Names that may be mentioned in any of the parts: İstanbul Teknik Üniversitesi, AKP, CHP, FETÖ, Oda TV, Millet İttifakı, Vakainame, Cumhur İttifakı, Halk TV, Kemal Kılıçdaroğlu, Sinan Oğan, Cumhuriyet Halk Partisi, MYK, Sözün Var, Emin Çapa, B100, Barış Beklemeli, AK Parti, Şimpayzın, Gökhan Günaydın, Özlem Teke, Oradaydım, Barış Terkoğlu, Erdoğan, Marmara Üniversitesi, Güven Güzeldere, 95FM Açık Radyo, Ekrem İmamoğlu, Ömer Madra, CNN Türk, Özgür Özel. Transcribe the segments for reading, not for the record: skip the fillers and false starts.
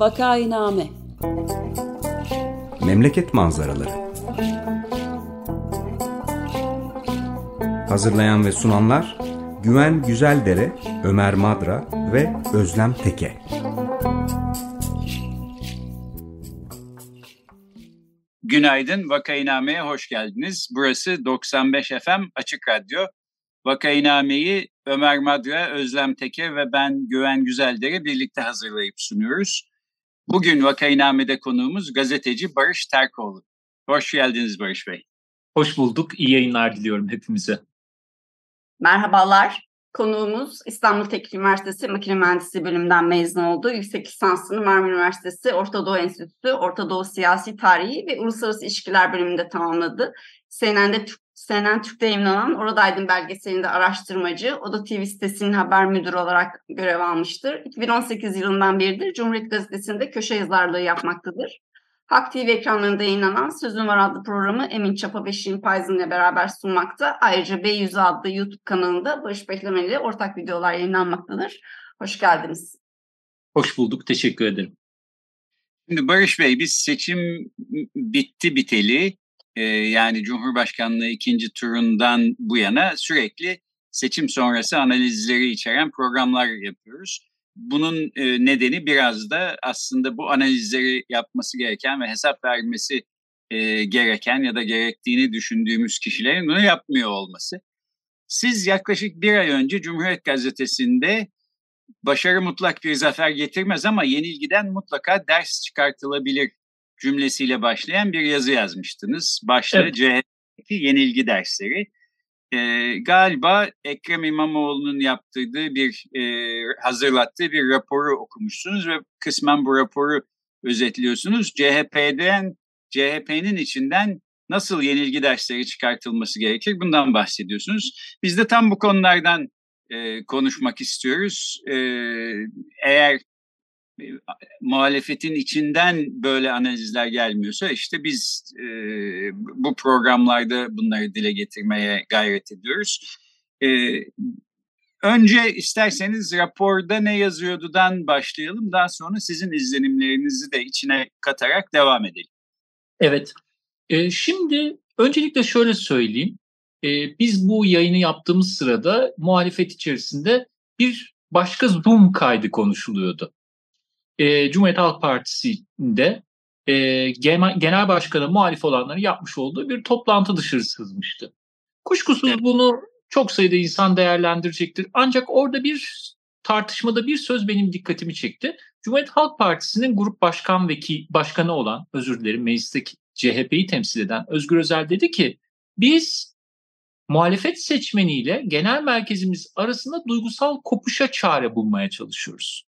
Vakainame. Memleket manzaraları. Hazırlayan ve sunanlar Güven Güzeldere, Ömer Madra ve Özlem Teke. Günaydın, Vakainame'ye hoş geldiniz. Burası 95FM Açık Radyo. Vakainame'yi Ömer Madra, Özlem Teke ve ben Güven Güzeldere birlikte hazırlayıp sunuyoruz. Bugün Vakainame'de konuğumuz gazeteci Barış Terkoğlu. Hoş geldiniz Barış Bey. Hoş bulduk. İyi yayınlar diliyorum hepimize. Merhabalar. Konuğumuz İstanbul Teknik Üniversitesi Makine Mühendisliği bölümünden mezun oldu. Yüksek lisansını Marmara Üniversitesi Orta Doğu Enstitüsü, Orta Doğu Siyasi Tarihi ve Uluslararası İlişkiler bölümünde tamamladı. CNN Türk'te yayınlanan Oradaydım belgeselinde araştırmacı, Oda TV sitesinin haber müdürü olarak görev almıştır. 2018 yılından beridir Cumhuriyet Gazetesi'nde köşe yazarlığı yapmaktadır. Halk TV ekranlarında yayınlanan Sözün Var adlı programı Emin Çapa ve Şimpayzın ile beraber sunmakta. Ayrıca B100 adlı YouTube kanalında Barış Beklemeli ile ortak videolar yayınlanmaktadır. Hoş geldiniz. Hoş bulduk, teşekkür ederim. Şimdi Barış Bey, biz seçim bitti biteli, yani Cumhurbaşkanlığı ikinci turundan bu yana sürekli seçim sonrası analizleri içeren programlar yapıyoruz. Bunun nedeni biraz da aslında bu analizleri yapması gereken ve hesap vermesi gereken ya da gerektiğini düşündüğümüz kişilerin bunu yapmıyor olması. Siz yaklaşık bir ay önce Cumhuriyet Gazetesi'nde başarı mutlak bir zafer getirmez ama yenilgiden mutlaka ders çıkartılabilir cümlesiyle başlayan bir yazı yazmıştınız. Başlığı evet. CHP'deki yenilgi dersleri. Galiba Ekrem İmamoğlu'nun hazırlattığı bir raporu okumuşsunuz ve kısmen bu raporu özetliyorsunuz. CHP'nin içinden nasıl yenilgi dersleri çıkartılması gerekir? Bundan bahsediyorsunuz. Biz de tam bu konulardan konuşmak istiyoruz. Eğer muhalefetin içinden böyle analizler gelmiyorsa işte biz bu programlarda bunları dile getirmeye gayret ediyoruz. Önce isterseniz raporda ne yazıyordudan başlayalım. Daha sonra sizin izlenimlerinizi de içine katarak devam edelim. Evet. Şimdi öncelikle şöyle söyleyeyim. Biz bu yayını yaptığımız sırada muhalefet içerisinde bir başka Zoom kaydı konuşuluyordu. Cumhuriyet Halk Partisi'nde genel başkana muhalif olanların yapmış olduğu bir toplantı dışarı sızmıştı. Kuşkusuz bunu çok sayıda insan değerlendirecektir. Ancak orada bir tartışmada bir söz benim dikkatimi çekti. Cumhuriyet Halk Partisi'nin grup başkanı olan, meclisteki CHP'yi temsil eden Özgür Özel dedi ki, biz muhalefet seçmeniyle genel merkezimiz arasında duygusal kopuşa çare bulmaya çalışıyoruz.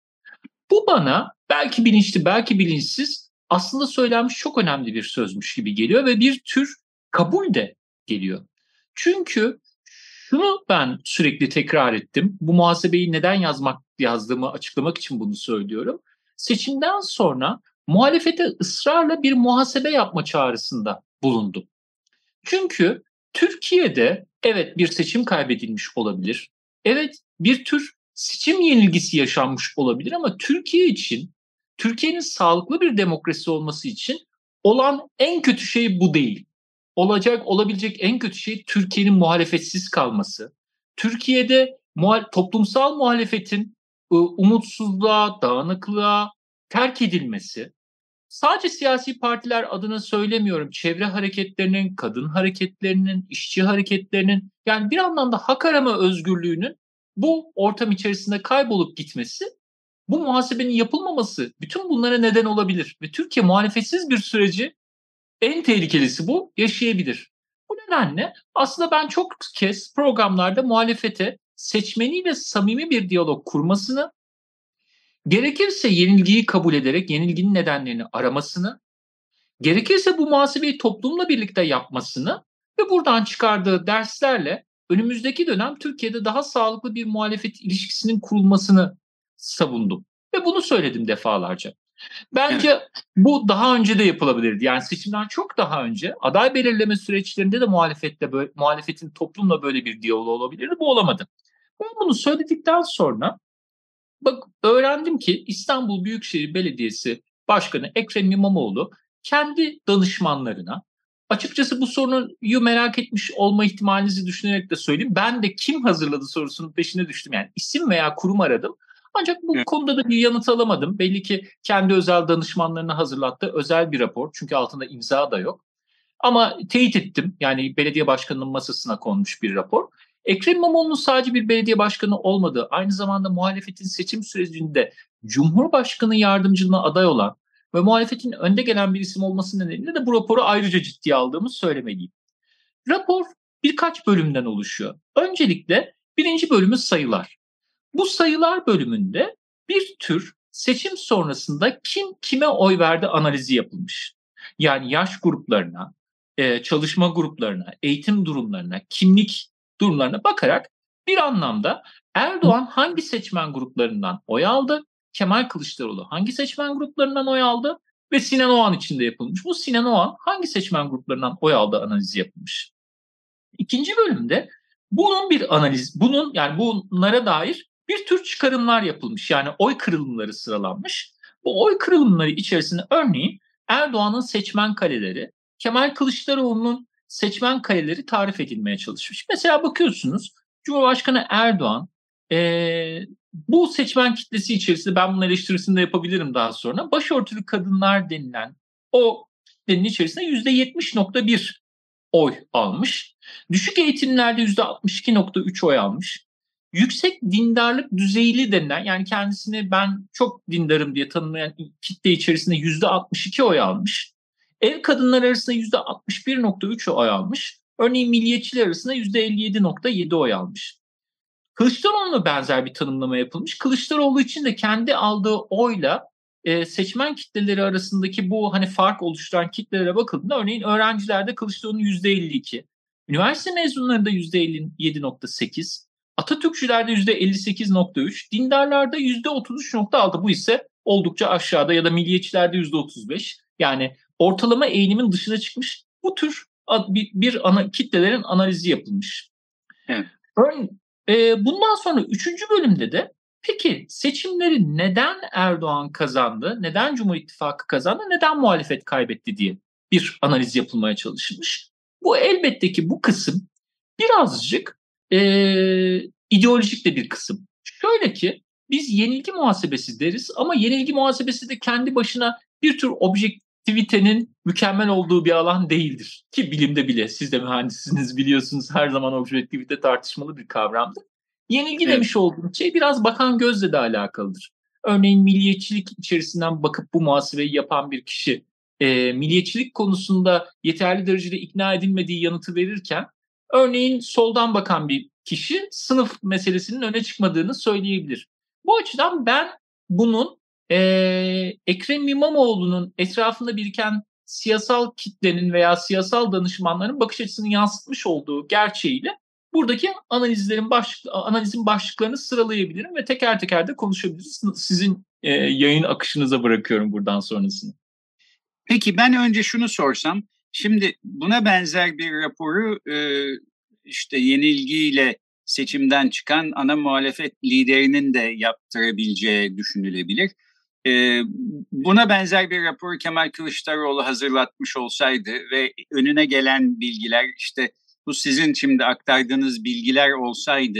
Bu bana belki bilinçli, belki bilinçsiz aslında söylenmiş çok önemli bir sözmüş gibi geliyor ve bir tür kabul de geliyor. Çünkü şunu ben sürekli tekrar ettim. Bu muhasebeyi neden yazdığımı açıklamak için bunu söylüyorum. Seçimden sonra muhalefete ısrarla bir muhasebe yapma çağrısında bulundum. Çünkü Türkiye'de evet bir seçim kaybedilmiş olabilir. Evet bir tür seçim yenilgisi yaşanmış olabilir ama Türkiye için, Türkiye'nin sağlıklı bir demokrasi olması için olan en kötü şey bu değil. Olabilecek en kötü şey Türkiye'nin muhalefetsiz kalması. Türkiye'de toplumsal muhalefetin umutsuzluğa, dağınıklığa terk edilmesi. Sadece siyasi partiler adına söylemiyorum. Çevre hareketlerinin, kadın hareketlerinin, işçi hareketlerinin yani bir anlamda hak arama özgürlüğünün bu ortam içerisinde kaybolup gitmesi, bu muhasebenin yapılmaması bütün bunlara neden olabilir. Ve Türkiye muhalefetsiz bir süreci, en tehlikelisi bu, yaşayabilir. Bu nedenle aslında ben çok kez programlarda muhalefete seçmeniyle samimi bir diyalog kurmasını, gerekirse yenilgiyi kabul ederek yenilginin nedenlerini aramasını, gerekirse bu muhasebeyi toplumla birlikte yapmasını ve buradan çıkardığı derslerle önümüzdeki dönem Türkiye'de daha sağlıklı bir muhalefet ilişkisinin kurulmasını savundum. Ve bunu söyledim defalarca. Bence bu daha önce de yapılabilirdi. Yani seçimden çok daha önce aday belirleme süreçlerinde de muhalefetin toplumla böyle bir diyaloğu olabilirdi. Bu olamadı. Ben bunu söyledikten sonra Bak, öğrendim ki İstanbul Büyükşehir Belediyesi Başkanı Ekrem İmamoğlu kendi danışmanlarına, açıkçası bu soruyu merak etmiş olma ihtimalinizi düşünerek de söyleyeyim, ben de kim hazırladı sorusunun peşine düştüm. Yani isim veya kurum aradım. Ancak bu konuda da bir yanıt alamadım. Belli ki kendi özel danışmanlarına hazırlattığı özel bir rapor. Çünkü altında imza da yok. Ama teyit ettim. Yani belediye başkanının masasına konmuş bir rapor. Ekrem İmamoğlu'nun sadece bir belediye başkanı olmadığı, aynı zamanda muhalefetin seçim sürecinde Cumhurbaşkanı yardımcılığına aday olan ve muhalefetin önde gelen bir isim olması nedeniyle de bu raporu ayrıca ciddiye aldığımızı söylemeliyim. Rapor birkaç bölümden oluşuyor. Öncelikle birinci bölümü sayılar. Bu sayılar bölümünde bir tür seçim sonrasında kim kime oy verdi analizi yapılmış. Yani yaş gruplarına, çalışma gruplarına, eğitim durumlarına, kimlik durumlarına bakarak bir anlamda Erdoğan hangi seçmen gruplarından oy aldı, Kemal Kılıçdaroğlu hangi seçmen gruplarından oy aldı ve Sinan Oğan için de yapılmış. Bu Sinan Oğan hangi seçmen gruplarından oy aldı analizi yapılmış. İkinci bölümde bunun bir analiz, yani bunlara dair bir tür çıkarımlar yapılmış. Yani oy kırılımları sıralanmış. Bu oy kırılımları içerisinde örneğin Erdoğan'ın seçmen kaleleri, Kemal Kılıçdaroğlu'nun seçmen kaleleri tarif edilmeye çalışmış. Mesela bakıyorsunuz Cumhurbaşkanı Erdoğan bu seçmen kitlesi içerisinde, ben bunun eleştirisini de yapabilirim daha sonra, başörtülü kadınlar denilen o kitlenin içerisinde %70.1 oy almış. Düşük eğitimlerde %62.3 oy almış. Yüksek dindarlık düzeyli denilen, yani kendisini ben çok dindarım diye tanımlayan kitle içerisinde %62 oy almış. Ev kadınlar arasında %61.3 oy almış. Örneğin milliyetçiler arasında %57.7 oy almış. Kılıçdaroğlu'na benzer bir tanımlama yapılmış. Kılıçdaroğlu için de kendi aldığı oyla seçmen kitleleri arasındaki bu hani fark oluşturan kitlelere bakıldığında örneğin öğrencilerde Kılıçdaroğlu'nun %52, üniversite mezunlarında %57.8, Atatürkçülerde %58.3, dindarlarda %33.6, bu ise oldukça aşağıda, ya da milliyetçilerde %35. Yani ortalama eğilimin dışına çıkmış bu tür bir ana kitlelerin analizi yapılmış. Evet. Bundan sonra 3. bölümde de peki seçimleri neden Erdoğan kazandı, neden Cumhur İttifakı kazandı, neden muhalefet kaybetti diye bir analiz yapılmaya çalışılmış. Bu elbette ki bu kısım birazcık ideolojik de bir kısım. Şöyle ki biz yenilgi muhasebesi deriz ama yenilgi muhasebesi de kendi başına bir tür objektivitenin mükemmel olduğu bir alan değildir. Ki bilimde bile, siz de mühendissiniz biliyorsunuz, her zaman objektivite tartışmalı bir kavramdır. Yenilgi demiş olduğum şey biraz bakan gözle de alakalıdır. Örneğin milliyetçilik içerisinden bakıp bu muhasebeyi yapan bir kişi milliyetçilik konusunda yeterli derecede ikna edilmediği yanıtı verirken, örneğin soldan bakan bir kişi sınıf meselesinin öne çıkmadığını söyleyebilir. Bu açıdan ben bunun Ekrem İmamoğlu'nun etrafında biriken siyasal kitlenin veya siyasal danışmanların bakış açısını yansıtmış olduğu gerçeğiyle buradaki analizin başlıklarını sıralayabilirim ve teker teker de konuşabiliriz. Sizin yayın akışınıza bırakıyorum buradan sonrasını. Peki ben önce şunu sorsam, şimdi buna benzer bir raporu işte yenilgiyle seçimden çıkan ana muhalefet liderinin de yaptırabileceği düşünülebilir. Buna benzer bir raporu Kemal Kılıçdaroğlu hazırlatmış olsaydı ve önüne gelen bilgiler, işte bu sizin şimdi aktardığınız bilgiler olsaydı,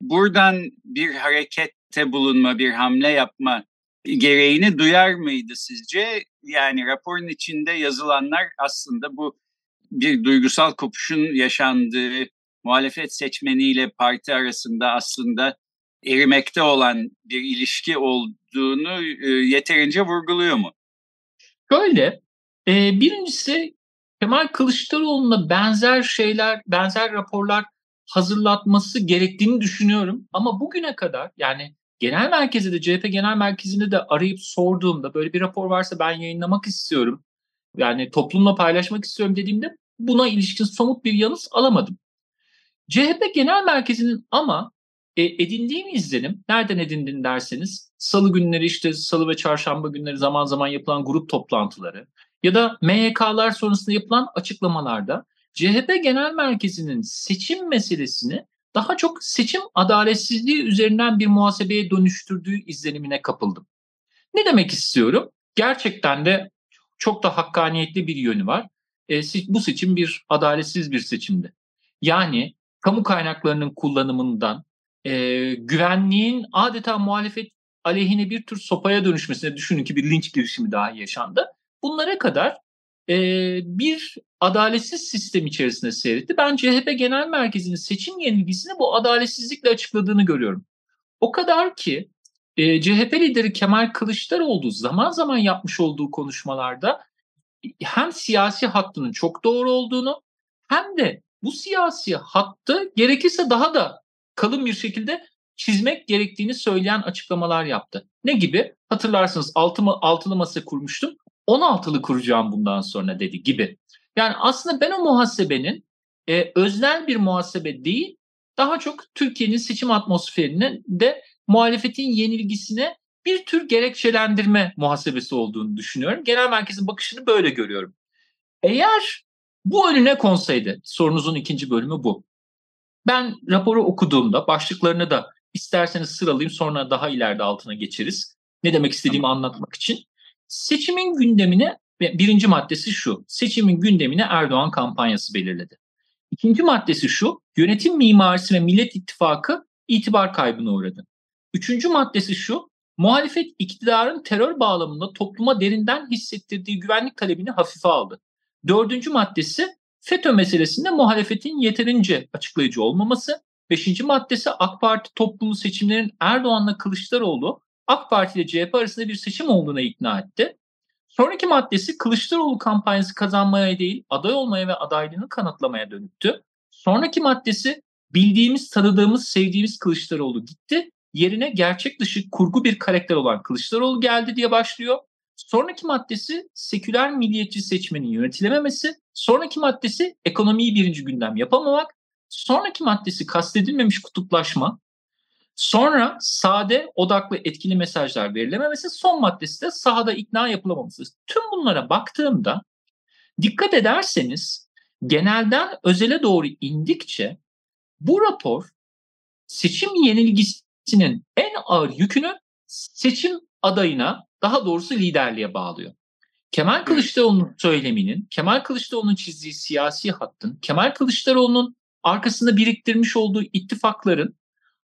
buradan bir harekette bulunma, bir hamle yapma gereğini duyar mıydı sizce? Yani raporun içinde yazılanlar aslında bu bir duygusal kopuşun yaşandığı, muhalefet seçmeniyle parti arasında aslında erimekte olan bir ilişki olduğunu yeterince vurguluyor mu? Şöyle, birincisi Kemal Kılıçdaroğlu'na benzer şeyler, benzer raporlar hazırlatması gerektiğini düşünüyorum. Ama bugüne kadar, yani genel merkezde de, CHP genel merkezinde de arayıp sorduğumda, böyle bir rapor varsa ben yayınlamak istiyorum, yani toplumla paylaşmak istiyorum dediğimde buna ilişkin somut bir yanıt alamadım. CHP genel merkezinin ama edindiğim izlenim, nereden edindin derseniz, salı günleri, işte salı ve çarşamba günleri zaman zaman yapılan grup toplantıları ya da MYK'lar sonrasında yapılan açıklamalarda CHP genel merkezinin seçim meselesini daha çok seçim adaletsizliği üzerinden bir muhasebeye dönüştürdüğü izlenimine kapıldım. Ne demek istiyorum? Gerçekten de çok da hakkaniyetli bir yönü var. Bu seçim bir adaletsiz bir seçimdi. Yani kamu kaynaklarının kullanımından güvenliğin adeta muhalefet aleyhine bir tür sopaya dönüşmesine, düşünün ki bir linç girişimi daha yaşandı. Bunlara kadar bir adaletsiz sistem içerisinde seyretti. Ben CHP Genel Merkezi'nin seçim yenilgisini bu adaletsizlikle açıkladığını görüyorum. O kadar ki CHP lideri Kemal Kılıçdaroğlu zaman zaman yapmış olduğu konuşmalarda hem siyasi hattının çok doğru olduğunu hem de bu siyasi hattı gerekirse daha da kalın bir şekilde çizmek gerektiğini söyleyen açıklamalar yaptı. Ne gibi? Hatırlarsınız altılı masa kurmuştum, 16'lı kuracağım bundan sonra dedi gibi. Yani aslında ben o muhasebenin öznel bir muhasebe değil, daha çok Türkiye'nin seçim atmosferinin de muhalefetin yenilgisine bir tür gerekçelendirme muhasebesi olduğunu düşünüyorum. Genel merkezin bakışını böyle görüyorum. Eğer bu önüne konsaydı, sorunuzun ikinci bölümü bu. Ben raporu okuduğumda başlıklarını da isterseniz sıralayayım, sonra daha ileride altına geçeriz. Ne demek istediğimi anlatmak için. Seçimin gündemini, birinci maddesi şu, seçimin gündemini Erdoğan kampanyası belirledi. İkinci maddesi şu, yönetim mimarisi ve Millet İttifakı itibar kaybına uğradı. Üçüncü maddesi şu, muhalefet iktidarın terör bağlamında topluma derinden hissettirdiği güvenlik talebini hafife aldı. Dördüncü maddesi FETÖ meselesinde muhalefetin yeterince açıklayıcı olmaması. Beşinci maddesi AK Parti toplumu seçimlerin Erdoğan'la Kılıçdaroğlu, AK Parti ile CHP arasında bir seçim olduğuna ikna etti. Sonraki maddesi Kılıçdaroğlu kampanyası kazanmaya değil, aday olmaya ve adaylığını kanıtlamaya dönüktü. Sonraki maddesi bildiğimiz, tanıdığımız, sevdiğimiz Kılıçdaroğlu gitti. Yerine gerçek dışı, kurgu bir karakter olan Kılıçdaroğlu geldi diye başlıyor. Sonraki maddesi seküler milliyetçi seçmenin yönetilememesi. Sonraki maddesi ekonomiyi birinci gündem yapamamak. Sonraki maddesi kastedilmemiş kutuplaşma. Sonra sade odaklı etkili mesajlar verilememesi. Son maddesi de sahada ikna yapılamaması. Tüm bunlara baktığımda dikkat ederseniz genelden özele doğru indikçe bu rapor seçim yenilgisinin en ağır yükünü seçim adayına, daha doğrusu liderliğe bağlıyor. Kemal Kılıçdaroğlu'nun söyleminin, Kemal Kılıçdaroğlu'nun çizdiği siyasi hattın, Kemal Kılıçdaroğlu'nun arkasında biriktirmiş olduğu ittifakların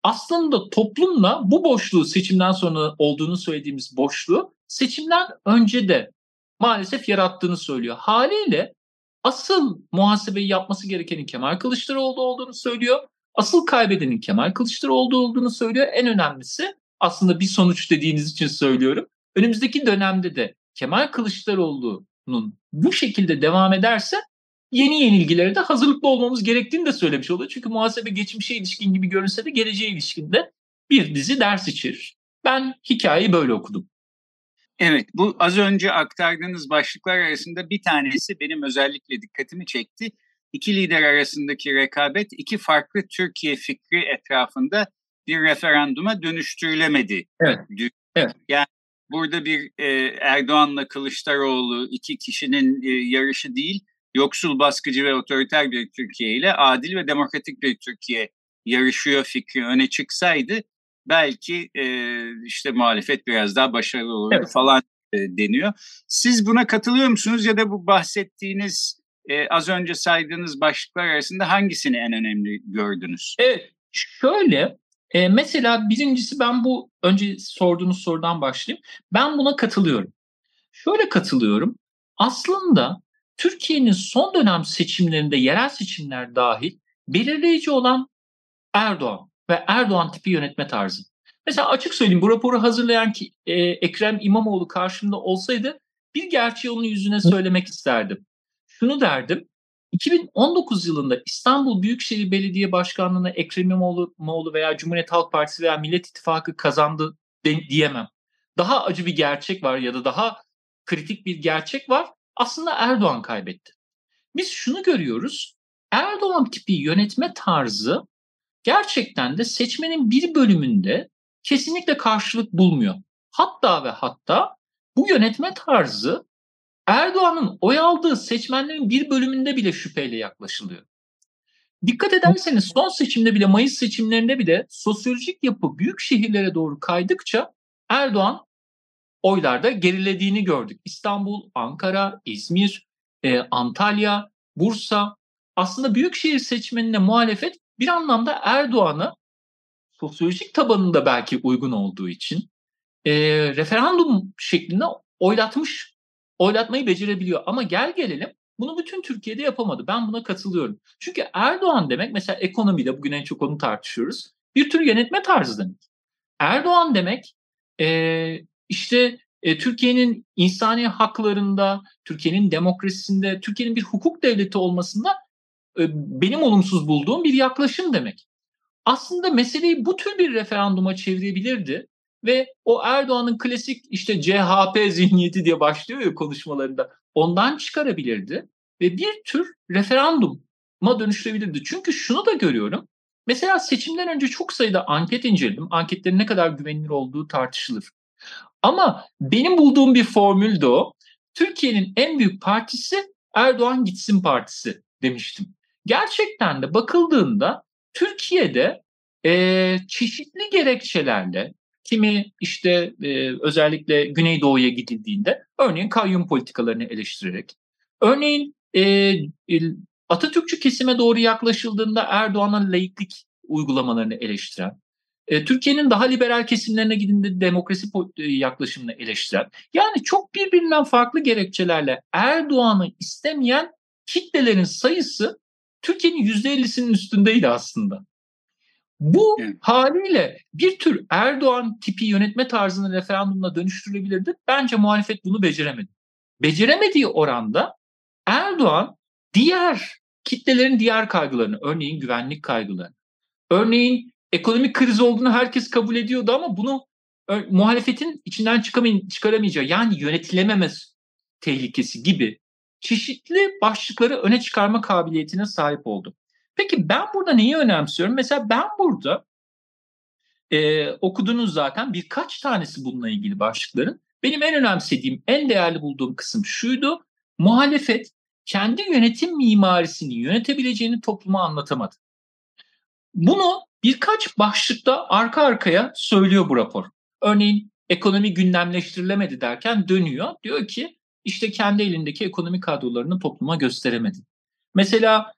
aslında toplumla bu boşluğu, seçimden sonra olduğunu söylediğimiz boşluğu seçimden önce de maalesef yarattığını söylüyor. Haliyle asıl muhasebeyi yapması gerekenin Kemal Kılıçdaroğlu olduğunu söylüyor. Asıl kaybedenin Kemal Kılıçdaroğlu olduğunu söylüyor. En önemlisi aslında bir sonuç dediğiniz için söylüyorum. Önümüzdeki dönemde de Kemal Kılıçdaroğlu'nun bu şekilde devam ederse yeni yenilgilere de hazırlıklı olmamız gerektiğini de söylemiş oluyor. Çünkü muhasebe geçmişe ilişkin gibi görünse de geleceğe ilişkin de bir dizi ders içerir. Ben hikayeyi böyle okudum. Evet, bu az önce aktardığınız başlıklar arasında bir tanesi benim özellikle dikkatimi çekti. İki lider arasındaki rekabet iki farklı Türkiye fikri etrafında bir referanduma dönüştürülemedi. Evet. Yani burada bir Erdoğan'la Kılıçdaroğlu iki kişinin yarışı değil, yoksul, baskıcı ve otoriter bir Türkiye ile adil ve demokratik bir Türkiye yarışıyor fikri öne çıksaydı belki işte muhalefet biraz daha başarılı olurdu falan deniyor. Siz buna katılıyor musunuz ya da bu bahsettiğiniz az önce saydığınız başlıklar arasında hangisini en önemli gördünüz? Evet, şöyle. Mesela birincisi, ben bu önce sorduğunuz sorudan başlayayım. Ben buna katılıyorum. Şöyle katılıyorum. Aslında Türkiye'nin son dönem seçimlerinde, yerel seçimler dahil, belirleyici olan Erdoğan ve Erdoğan tipi yönetme tarzı. Mesela açık söyleyeyim, bu raporu hazırlayan ki Ekrem İmamoğlu karşımda olsaydı bir gerçeği onun yüzüne söylemek isterdim. Şunu derdim. 2019 yılında İstanbul Büyükşehir Belediye Başkanlığı'na Ekrem İmamoğlu veya Cumhuriyet Halk Partisi veya Millet İttifakı kazandı diyemem. Daha acı bir gerçek var ya da daha kritik bir gerçek var. Aslında Erdoğan kaybetti. Biz şunu görüyoruz. Erdoğan tipi yönetme tarzı gerçekten de seçmenin bir bölümünde kesinlikle karşılık bulmuyor. Hatta ve hatta bu yönetme tarzı Erdoğan'ın oy aldığı seçmenlerin bir bölümünde bile şüpheyle yaklaşılıyor. Dikkat ederseniz son seçimde bile, Mayıs seçimlerinde bile sosyolojik yapı büyük şehirlere doğru kaydıkça Erdoğan oylarda gerilediğini gördük. İstanbul, Ankara, İzmir, Antalya, Bursa. Aslında büyükşehir seçmenine muhalefet bir anlamda Erdoğan'a sosyolojik tabanında belki uygun olduğu için referandum şeklinde oylatmayı becerebiliyor. Ama gel gelelim bunu bütün Türkiye'de yapamadı. Ben buna katılıyorum. Çünkü Erdoğan demek, mesela ekonomide bugün en çok onu tartışıyoruz, bir tür yönetme tarzı demek. Erdoğan demek Türkiye'nin insani haklarında, Türkiye'nin demokrasisinde, Türkiye'nin bir hukuk devleti olmasında benim olumsuz bulduğum bir yaklaşım demek. Aslında meseleyi bu tür bir referanduma çevirebilirdi ve o Erdoğan'ın klasik CHP zihniyeti diye başlıyor ya konuşmalarında, ondan çıkarabilirdi ve bir tür referanduma dönüştürebilirdi. Çünkü şunu da görüyorum. Mesela seçimden önce çok sayıda anket inceledim. Anketlerin ne kadar güvenilir olduğu tartışılır. Ama benim bulduğum bir formül de o. Türkiye'nin en büyük partisi Erdoğan gitsin partisi demiştim. Gerçekten de bakıldığında Türkiye'de çeşitli gerekçelerle, kimi özellikle Güneydoğu'ya gidildiğinde, örneğin kayyum politikalarını eleştirerek, örneğin Atatürkçü kesime doğru yaklaşıldığında Erdoğan'ın laiklik uygulamalarını eleştiren, Türkiye'nin daha liberal kesimlerine gidince demokrasi yaklaşımını eleştiren, yani çok birbirinden farklı gerekçelerle Erdoğan'ı istemeyen kitlelerin sayısı Türkiye'nin %50'sinin üstündeydi aslında. Bu haliyle bir tür Erdoğan tipi yönetme tarzını referandumla dönüştürülebilirdi. Bence muhalefet bunu beceremedi. Beceremediği oranda Erdoğan diğer kitlelerin diğer kaygılarını, örneğin güvenlik kaygılarını, örneğin ekonomik kriz olduğunu herkes kabul ediyordu ama bunu muhalefetin içinden çıkaramayacağı, yani yönetilememez tehlikesi gibi çeşitli başlıkları öne çıkarma kabiliyetine sahip oldu. Peki ben burada neyi önemsiyorum? Mesela ben burada okudunuz zaten birkaç tanesi bununla ilgili başlıkların. Benim en önemsediğim, en değerli bulduğum kısım şuydu. Muhalefet kendi yönetim mimarisini yönetebileceğini topluma anlatamadı. Bunu birkaç başlıkta arka arkaya söylüyor bu rapor. Örneğin ekonomi gündemleştirilemedi derken dönüyor. Diyor ki kendi elindeki ekonomik kadrolarını topluma gösteremedi. Mesela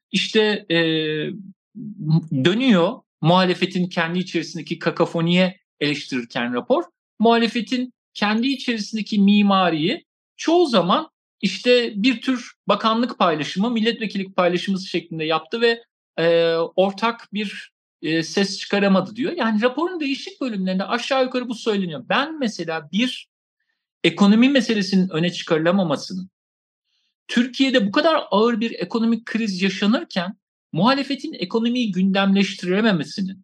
dönüyor muhalefetin kendi içerisindeki kakafoniye eleştirirken rapor. Muhalefetin kendi içerisindeki mimariyi çoğu zaman bir tür bakanlık paylaşımı, milletvekillik paylaşımı şeklinde yaptı ve ortak bir ses çıkaramadı diyor. Yani raporun değişik bölümlerinde aşağı yukarı bu söyleniyor. Ben mesela bir ekonomi meselesinin öne çıkarılamamasının, Türkiye'de bu kadar ağır bir ekonomik kriz yaşanırken muhalefetin ekonomiyi gündemleştirememesinin,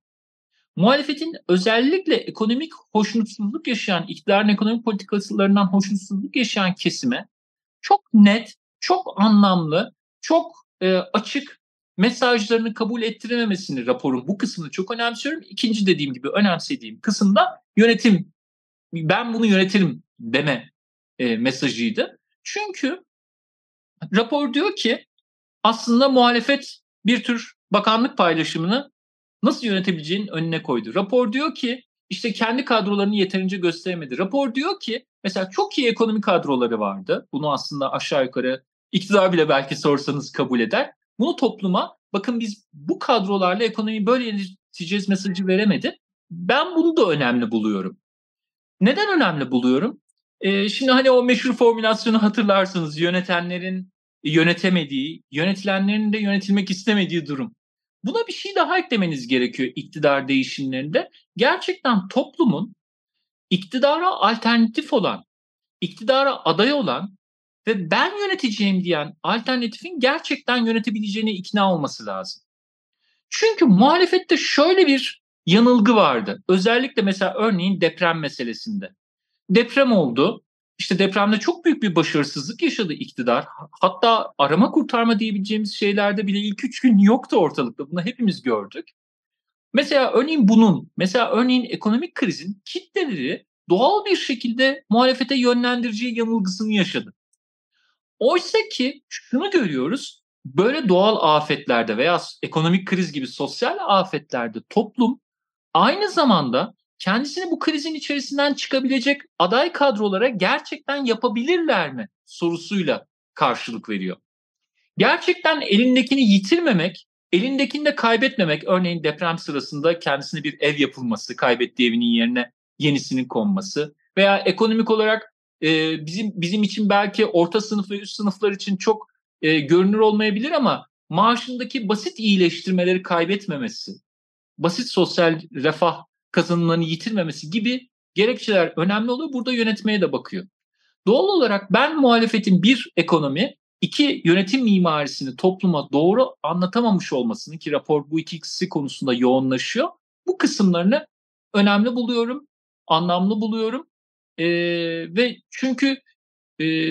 muhalefetin özellikle ekonomik hoşnutsuzluk yaşayan, iktidarın ekonomik politikalarından hoşnutsuzluk yaşayan kesime çok net, çok anlamlı, çok açık mesajlarını kabul ettirememesini, raporun bu kısmını çok önemsiyorum. İkinci, dediğim gibi önemsediğim kısımda yönetim, ben bunu yönetirim deme mesajıydı. Çünkü rapor diyor ki aslında muhalefet bir tür bakanlık paylaşımını nasıl yönetebileceğinin önüne koydu. Rapor diyor ki kendi kadrolarını yeterince gösteremedi. Rapor diyor ki mesela çok iyi ekonomi kadroları vardı. Bunu aslında aşağı yukarı iktidar bile belki sorsanız kabul eder. Bunu topluma, bakın biz bu kadrolarla ekonomiyi böyle yöneteceğiz mesajı veremedi. Ben bunu da önemli buluyorum. Neden önemli buluyorum? Şimdi hani o meşhur formülasyonu hatırlarsınız. Yönetenlerin yönetemediği, yönetilenlerin de yönetilmek istemediği durum. Buna bir şey daha eklemeniz gerekiyor iktidar değişimlerinde. Gerçekten toplumun iktidara alternatif olan, iktidara aday olan ve ben yöneteceğim diyen alternatifin gerçekten yönetebileceğine ikna olması lazım. Çünkü muhalefette şöyle bir yanılgı vardı. Özellikle mesela örneğin deprem meselesinde. Deprem oldu. Depremde çok büyük bir başarısızlık yaşadı iktidar. Hatta arama kurtarma diyebileceğimiz şeylerde bile ilk 3 gün yoktu ortalıkta. Bunu hepimiz gördük. Mesela örneğin ekonomik krizin kitleleri doğal bir şekilde muhalefete yönlendireceği yanılgısını yaşadı. Oysa ki şunu görüyoruz. böyle doğal afetlerde veya ekonomik kriz gibi sosyal afetlerde toplum aynı zamanda kendisini bu krizin içerisinden çıkabilecek aday kadrolara gerçekten yapabilirler mi sorusuyla karşılık veriyor. Gerçekten elindekini yitirmemek, elindekini de kaybetmemek, örneğin deprem sırasında kendisine bir ev yapılması, kaybettiği evinin yerine yenisinin konması veya ekonomik olarak bizim için belki orta sınıf ve üst sınıflar için çok görünür olmayabilir ama maaşındaki basit iyileştirmeleri kaybetmemesi, basit sosyal refah kazanımlarını yitirmemesi gibi gerekçeler önemli oluyor. Burada yönetmeye de bakıyor. Doğal olarak ben muhalefetin bir ekonomi, iki yönetim mimarisini topluma doğru anlatamamış olmasını, ki rapor bu ikisi konusunda yoğunlaşıyor, bu kısımlarını önemli buluyorum, anlamlı buluyorum. Ve çünkü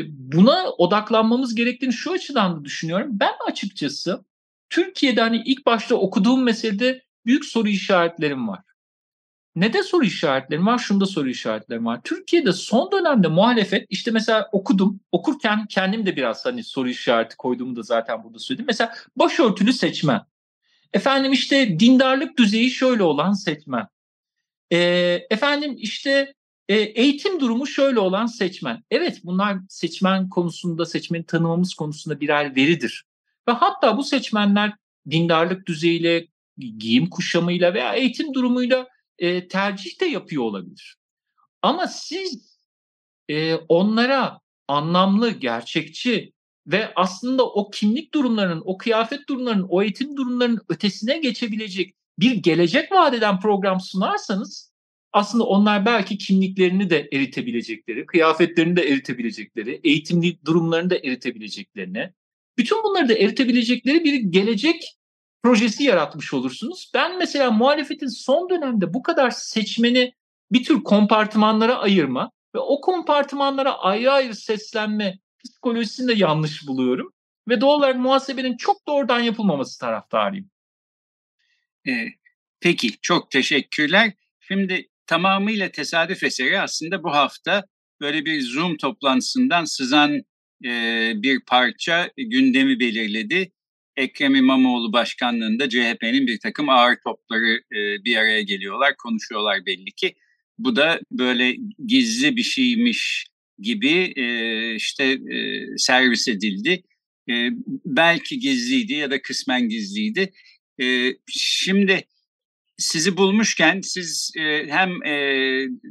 buna odaklanmamız gerektiğini şu açıdan da düşünüyorum. Ben açıkçası Türkiye'de hani ilk başta okuduğum meselede büyük soru işaretlerim var. Ne de soru işaretlerim var? Şunda soru işaretlerim var. Türkiye'de son dönemde muhalefet, işte mesela okudum, okurken kendim de biraz hani soru işareti koyduğumu da zaten burada söyledim. Mesela başörtülü seçmen, efendim işte dindarlık düzeyi şöyle olan seçmen, efendim işte eğitim durumu şöyle olan seçmen. Evet, bunlar seçmen konusunda, seçmeni tanımamız konusunda birer veridir. Ve hatta bu seçmenler dindarlık düzeyiyle, giyim kuşamıyla veya eğitim durumuyla tercih de yapıyor olabilir. Ama siz onlara anlamlı, gerçekçi ve aslında o kimlik durumlarının, o kıyafet durumlarının, o eğitim durumlarının ötesine geçebilecek bir gelecek vaat eden program sunarsanız aslında onlar belki kimliklerini de eritebilecekleri, kıyafetlerini de eritebilecekleri, eğitimli durumlarını da eritebileceklerini, bütün bunları da eritebilecekleri bir gelecek projesi yaratmış olursunuz. Ben mesela muhalefetin son dönemde bu kadar seçmeni bir tür kompartımanlara ayırma ve o kompartımanlara ayrı ayrı seslenme psikolojisini de yanlış buluyorum. Ve doğal olarak muhasebenin çok doğrudan yapılmaması taraftarıyım. Peki, çok teşekkürler. Şimdi tamamıyla tesadüf eseri aslında bu hafta böyle bir Zoom toplantısından sızan bir parça gündemi belirledi. Ekrem İmamoğlu başkanlığında CHP'nin bir takım ağır topları bir araya geliyorlar, konuşuyorlar belli ki. Bu da böyle gizli bir şeymiş gibi servis edildi. Belki gizliydi ya da kısmen gizliydi. Şimdi sizi bulmuşken siz hem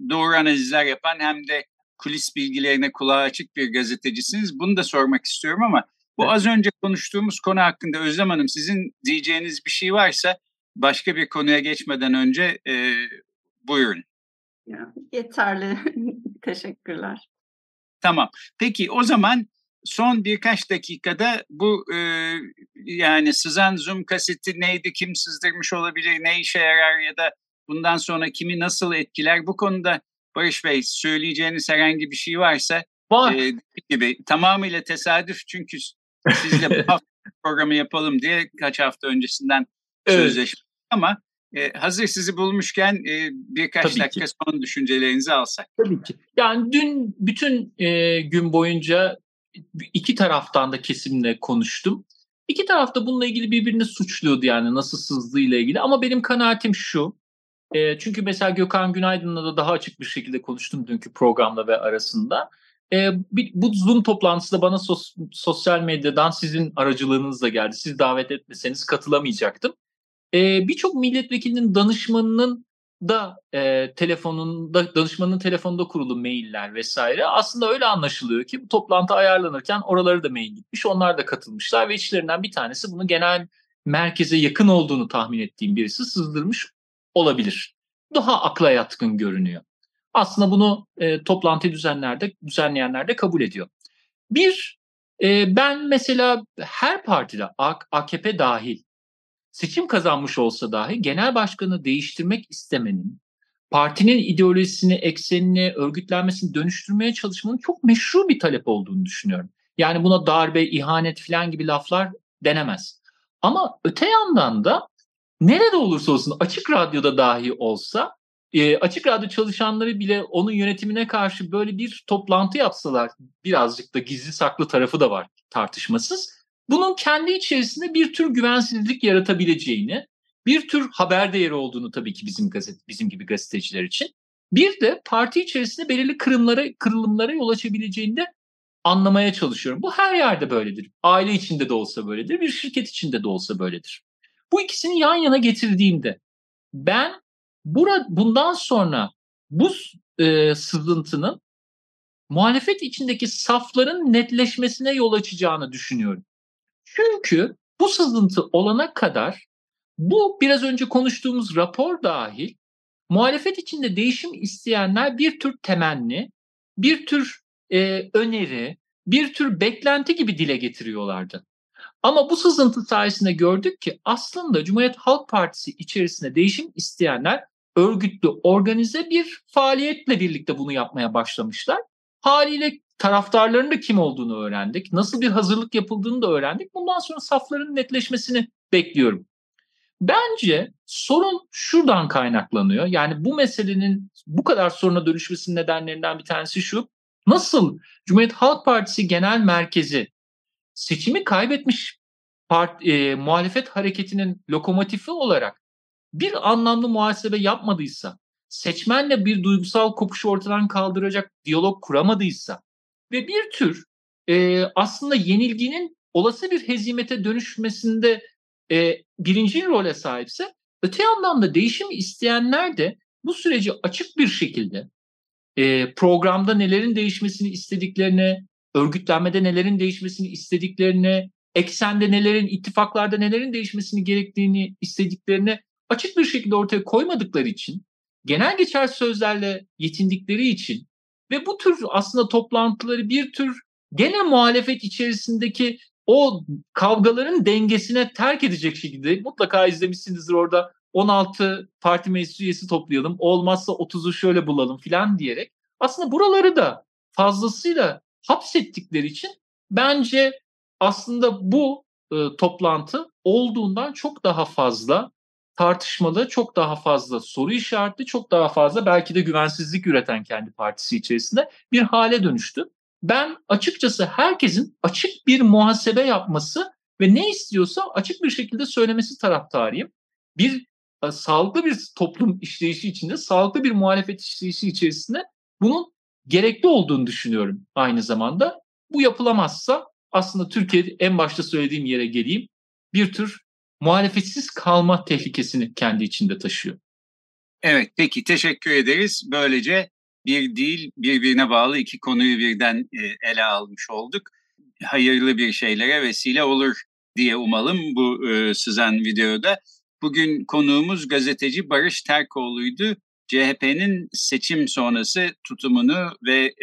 doğru analizler yapan hem de kulis bilgilerine kulağı açık bir gazetecisiniz. Bunu da sormak istiyorum ama bu az önce konuştuğumuz konu hakkında Özlem Hanım, sizin diyeceğiniz bir şey varsa başka bir konuya geçmeden önce buyurun. Yeterli. Teşekkürler. Tamam. Peki o zaman son birkaç dakikada bu yani sızan Zoom kaseti neydi, kim sızdırmış olabilir, ne işe yarar ya da bundan sonra kimi nasıl etkiler? Bu konuda Barış Bey söyleyeceğiniz herhangi bir şey varsa. Var. Gibi, tamamıyla tesadüf çünkü sizle bu hafta programı yapalım diye kaç hafta öncesinden sözleştik ama hazır sizi bulmuşken birkaç dakika son düşüncelerinizi alsak. Tabii ki. Yani dün bütün gün boyunca iki taraftan da kesimle konuştum. İki taraf da bununla ilgili birbirini suçluyordu, yani nasıl sızdığıyla ilgili, ama benim kanaatim şu. Çünkü mesela Gökhan Günaydın'la da daha açık bir şekilde konuştum dünkü programda ve arasında. Bu Zoom toplantısı da bana sosyal medyadan sizin aracılığınızla geldi. Siz davet etmeseniz katılamayacaktım. Birçok milletvekilinin danışmanının telefonunda kurulu mailler vesaire. Aslında öyle anlaşılıyor ki bu toplantı ayarlanırken oraları da mail gitmiş. Onlar da katılmışlar ve içlerinden bir tanesi bunu genel merkeze yakın olduğunu tahmin ettiğim birisi sızdırmış olabilir. Daha akla yatkın görünüyor. Aslında bunu toplantıyı düzenleyenler de kabul ediyor. Ben mesela her partide, AKP dahil, seçim kazanmış olsa dahi genel başkanı değiştirmek istemenin, partinin ideolojisini, eksenini, örgütlenmesini dönüştürmeye çalışmanın çok meşru bir talep olduğunu düşünüyorum. Yani buna darbe, ihanet falan gibi laflar denemez. Ama öte yandan da nerede olursa olsun, açık radyoda dahi olsa, Açık Radyo çalışanları bile onun yönetimine karşı böyle bir toplantı yapsalar, birazcık da gizli saklı tarafı da var tartışmasız, bunun kendi içerisinde bir tür güvensizlik yaratabileceğini, bir tür haber değeri olduğunu tabii ki bizim gibi gazeteciler için, bir de parti içerisinde belirli kırılımlara yol açabileceğini de anlamaya çalışıyorum. Bu her yerde böyledir. Aile içinde de olsa böyledir, bir şirket içinde de olsa böyledir. Bu ikisini yan yana getirdiğimde ben bundan sonra bu sızıntının muhalefet içindeki safların netleşmesine yol açacağını düşünüyorum. Çünkü bu sızıntı olana kadar bu biraz önce konuştuğumuz rapor dahil muhalefet içinde değişim isteyenler bir tür temenni, bir tür öneri, bir tür beklenti gibi dile getiriyorlardı. Ama bu sızıntı sayesinde gördük ki aslında Cumhuriyet Halk Partisi içerisinde değişim isteyenler örgütlü, organize bir faaliyetle birlikte bunu yapmaya başlamışlar. Haliyle taraftarların da kim olduğunu öğrendik, nasıl bir hazırlık yapıldığını da öğrendik. Bundan sonra safların netleşmesini bekliyorum. Bence sorun şuradan kaynaklanıyor. Yani bu meselenin bu kadar soruna dönüşmesinin nedenlerinden bir tanesi şu: nasıl Cumhuriyet Halk Partisi Genel Merkezi seçimi kaybetmiş muhalefet hareketinin lokomotifi olarak bir anlamlı muhasebe yapmadıysa, seçmenle bir duygusal kopuşu ortadan kaldıracak diyalog kuramadıysa ve bir tür aslında yenilginin olası bir hezimete dönüşmesinde birinci role sahipse, öte yandan da değişim isteyenler de bu süreci açık bir şekilde programda nelerin değişmesini istediklerine, örgütlenmede nelerin değişmesini istediklerine, eksende nelerin, ittifaklarda nelerin değişmesini gerektiğini istediklerine açık bir şekilde ortaya koymadıkları için, genel geçer sözlerle yetindikleri için ve bu tür aslında toplantıları bir tür gene muhalefet içerisindeki o kavgaların dengesine terk edecek şekilde, mutlaka izlemişsinizdir orada 16 parti meclis üyesi toplayalım, olmazsa 30'u şöyle bulalım filan diyerek aslında buraları da fazlasıyla hapsettikleri için bence aslında bu toplantı olduğundan çok daha fazla tartışmalı, çok daha fazla soru işaretli, çok daha fazla belki de güvensizlik üreten kendi partisi içerisinde bir hale dönüştü. Ben açıkçası herkesin açık bir muhasebe yapması ve ne istiyorsa açık bir şekilde söylemesi taraftarıyım. Bir sağlıklı bir toplum işleyişi içinde, sağlıklı bir muhalefet işleyişi içerisinde bunun gerekli olduğunu düşünüyorum aynı zamanda. Bu yapılamazsa aslında Türkiye'de en başta söylediğim yere geleyim, bir tür muhalefetsiz kalma tehlikesini kendi içinde taşıyor. Evet, peki teşekkür ederiz. Böylece bir değil birbirine bağlı iki konuyu birden ele almış olduk. Hayırlı bir şeylere vesile olur diye umalım bu sızan videoda. Bugün konuğumuz gazeteci Barış Terkoğlu'ydu. CHP'nin seçim sonrası tutumunu ve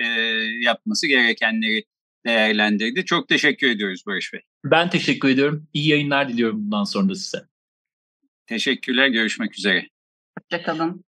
yapması gerekenleri değerlendirdi. Çok teşekkür ediyoruz Barış Bey. Ben teşekkür ediyorum. İyi yayınlar diliyorum bundan sonra da size. Teşekkürler. Görüşmek üzere. Hoşçakalın.